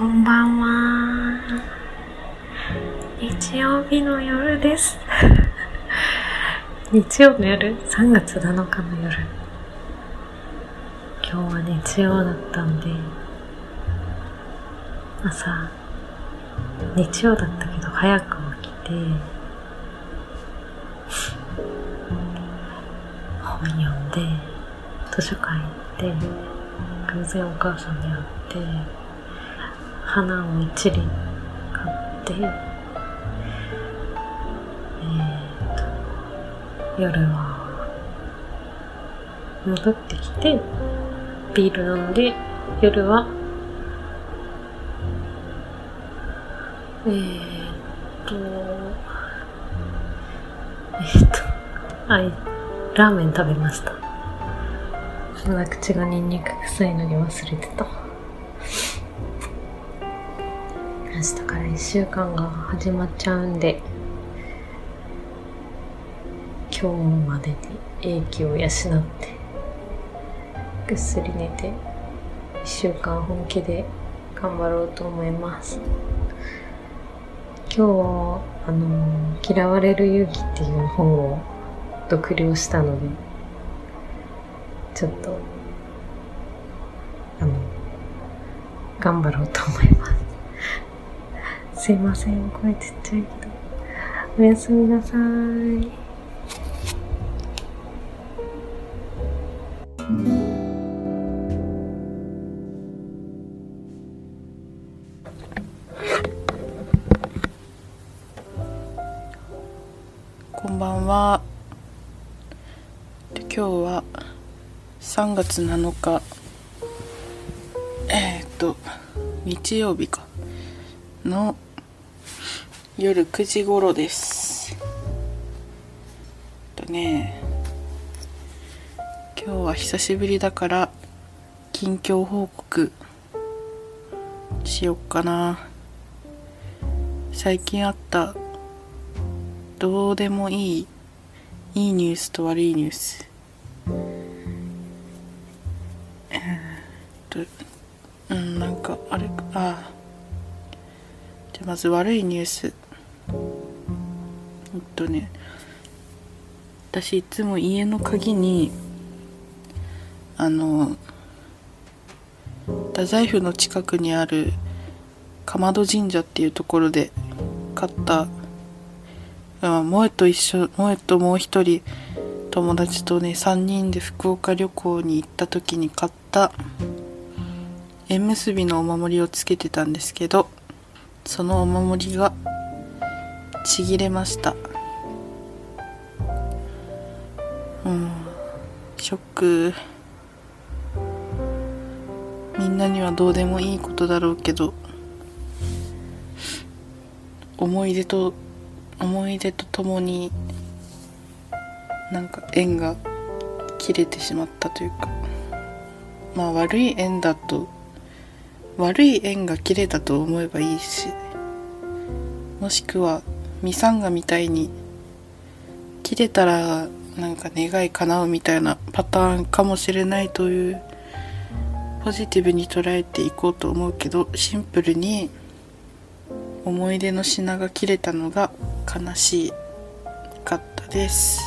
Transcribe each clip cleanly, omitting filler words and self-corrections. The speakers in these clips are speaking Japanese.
こんばんは。日曜日の夜です日曜の夜、3月7日の夜、今日は日曜だったんで、朝日曜だったけど早く起きて本読んで、図書館行って、偶然お母さんに会って、花を一輪買って、夜は戻ってきてビール飲んで、夜はラーメン食べました。まだ口がニンニク臭いのに忘れてた。明日から1週間が始まっちゃうんで、今日までに英気を養ってぐっすり寝て、1週間本気で頑張ろうと思います。今日嫌われる勇気っていう本を読了したので、ちょっと頑張ろうと思いますすいません、声ちっちゃいけど、おやすみなさい。こんばんは。今日は3月7日、日曜日かの夜9時頃です。今日は久しぶりだから近況報告しよっかな。最近あったどうでもいいニュースと悪いニュース。じゃあまず悪いニュース。私いつも家の鍵に太宰府の近くにある竈門神社っていうところで買った萌ともう一人友達とね、3人で福岡旅行に行った時に買った縁結びのお守りをつけてたんですけど、そのお守りがちぎれました。ショック。みんなにはどうでもいいことだろうけど、思い出とともに縁が切れてしまったというか、悪い縁が切れたと思えばいいし、もしくはミサンガみたいに切れたら願い叶うみたいなパターンかもしれないという、ポジティブに捉えていこうと思うけど、シンプルに思い出の品が切れたのが悲しかったです。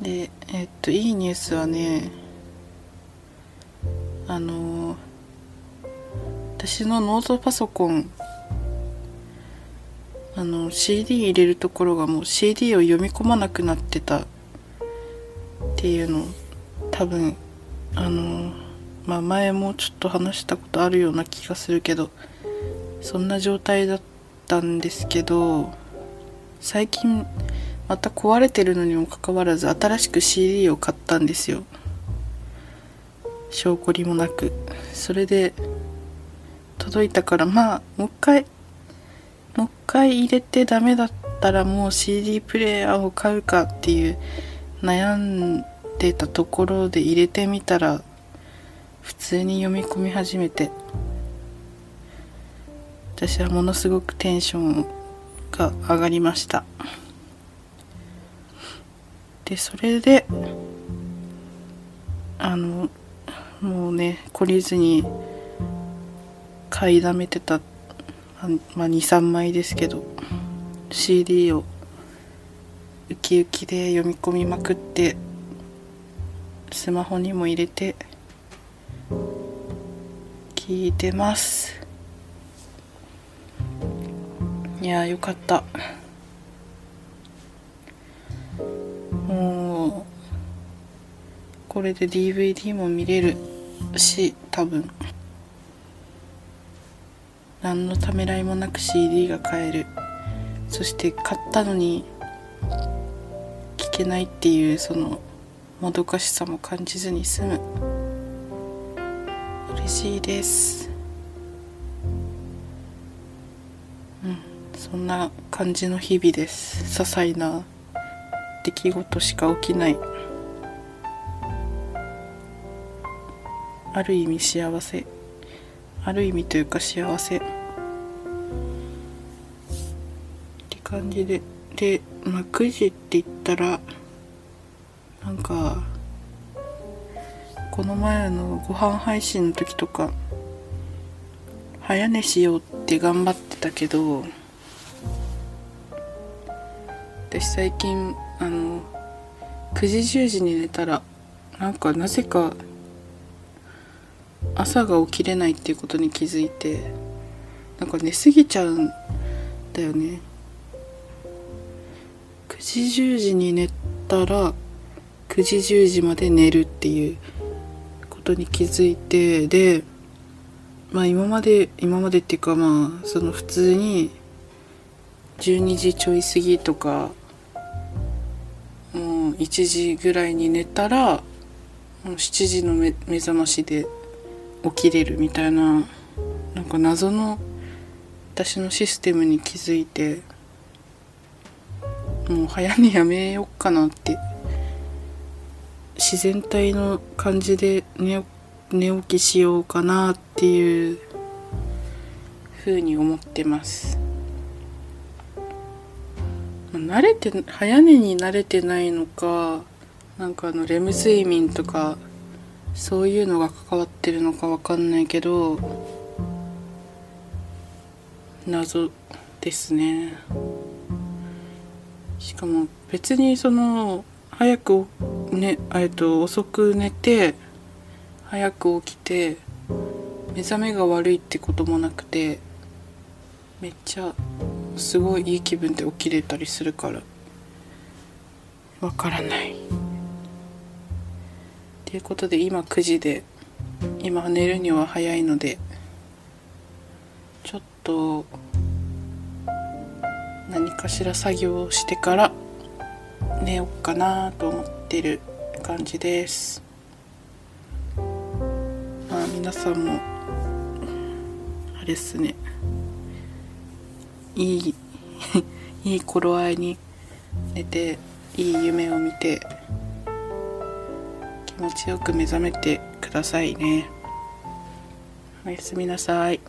で、いいニュースはね、私のノートパソコン、CD 入れるところがもう CD を読み込まなくなってたっていうの、多分前もちょっと話したことあるような気がするけど、そんな状態だったんですけど、最近また壊れてるのにもかかわらず新しく CD を買ったんですよ。証拠りもなく。それで届いたから、もう一回入れてダメだったらもう CD プレイヤーを買うかっていう悩んでたところで入れてみたら、普通に読み込み始めて、私はものすごくテンションが上がりました。で、それでもうね、懲りずに買いだめてた、まあ、2、3枚ですけど CD をウキウキで読み込みまくって、スマホにも入れて聞いてます。いやーよかった。もうこれで DVD も見れるし、多分何のためらいもなく CD が買える。そして買ったのに聞けないっていうそのもどかしさも感じずに済む。嬉しいです。うん、そんな感じの日々です。些細な出来事しか起きない、ある意味幸せ、ある意味というか幸せって感じで、まあ、9時って言ったらなんかこの前のご飯配信の時とか早寝しようって頑張ってたけど、私最近9時10時に寝たらなんかなぜか朝が起きれないっていうことに気づいて、なんか寝すぎちゃうんだよね。9時10時に寝たら9時10時まで寝るっていうことに気づいて、でまあ今までっていうか、まあその普通に12時ちょい過ぎとかもう1時ぐらいに寝たらもう7時の目覚ましで起きれるみたいな、なんか謎の私のシステムに気づいて、もう早寝やめよっかなって、自然体の感じで寝起きしようかなっていう風に思ってます。早寝に慣れてないのか、なんかレム睡眠とかそういうのが関わってるのかわかんないけど、謎ですね。しかも別にその早くね、遅く寝て早く起きて目覚めが悪いってこともなくて、めっちゃすごいいい気分で起きれたりするからわからない。ということで今9時で、今寝るには早いのでちょっと何かしら作業をしてから寝ようかなと思ってる感じです。まあ皆さんもあれですね、いい頃合いに寝て、いい夢を見て気持ちよく目覚めてくださいね。おやすみなさい。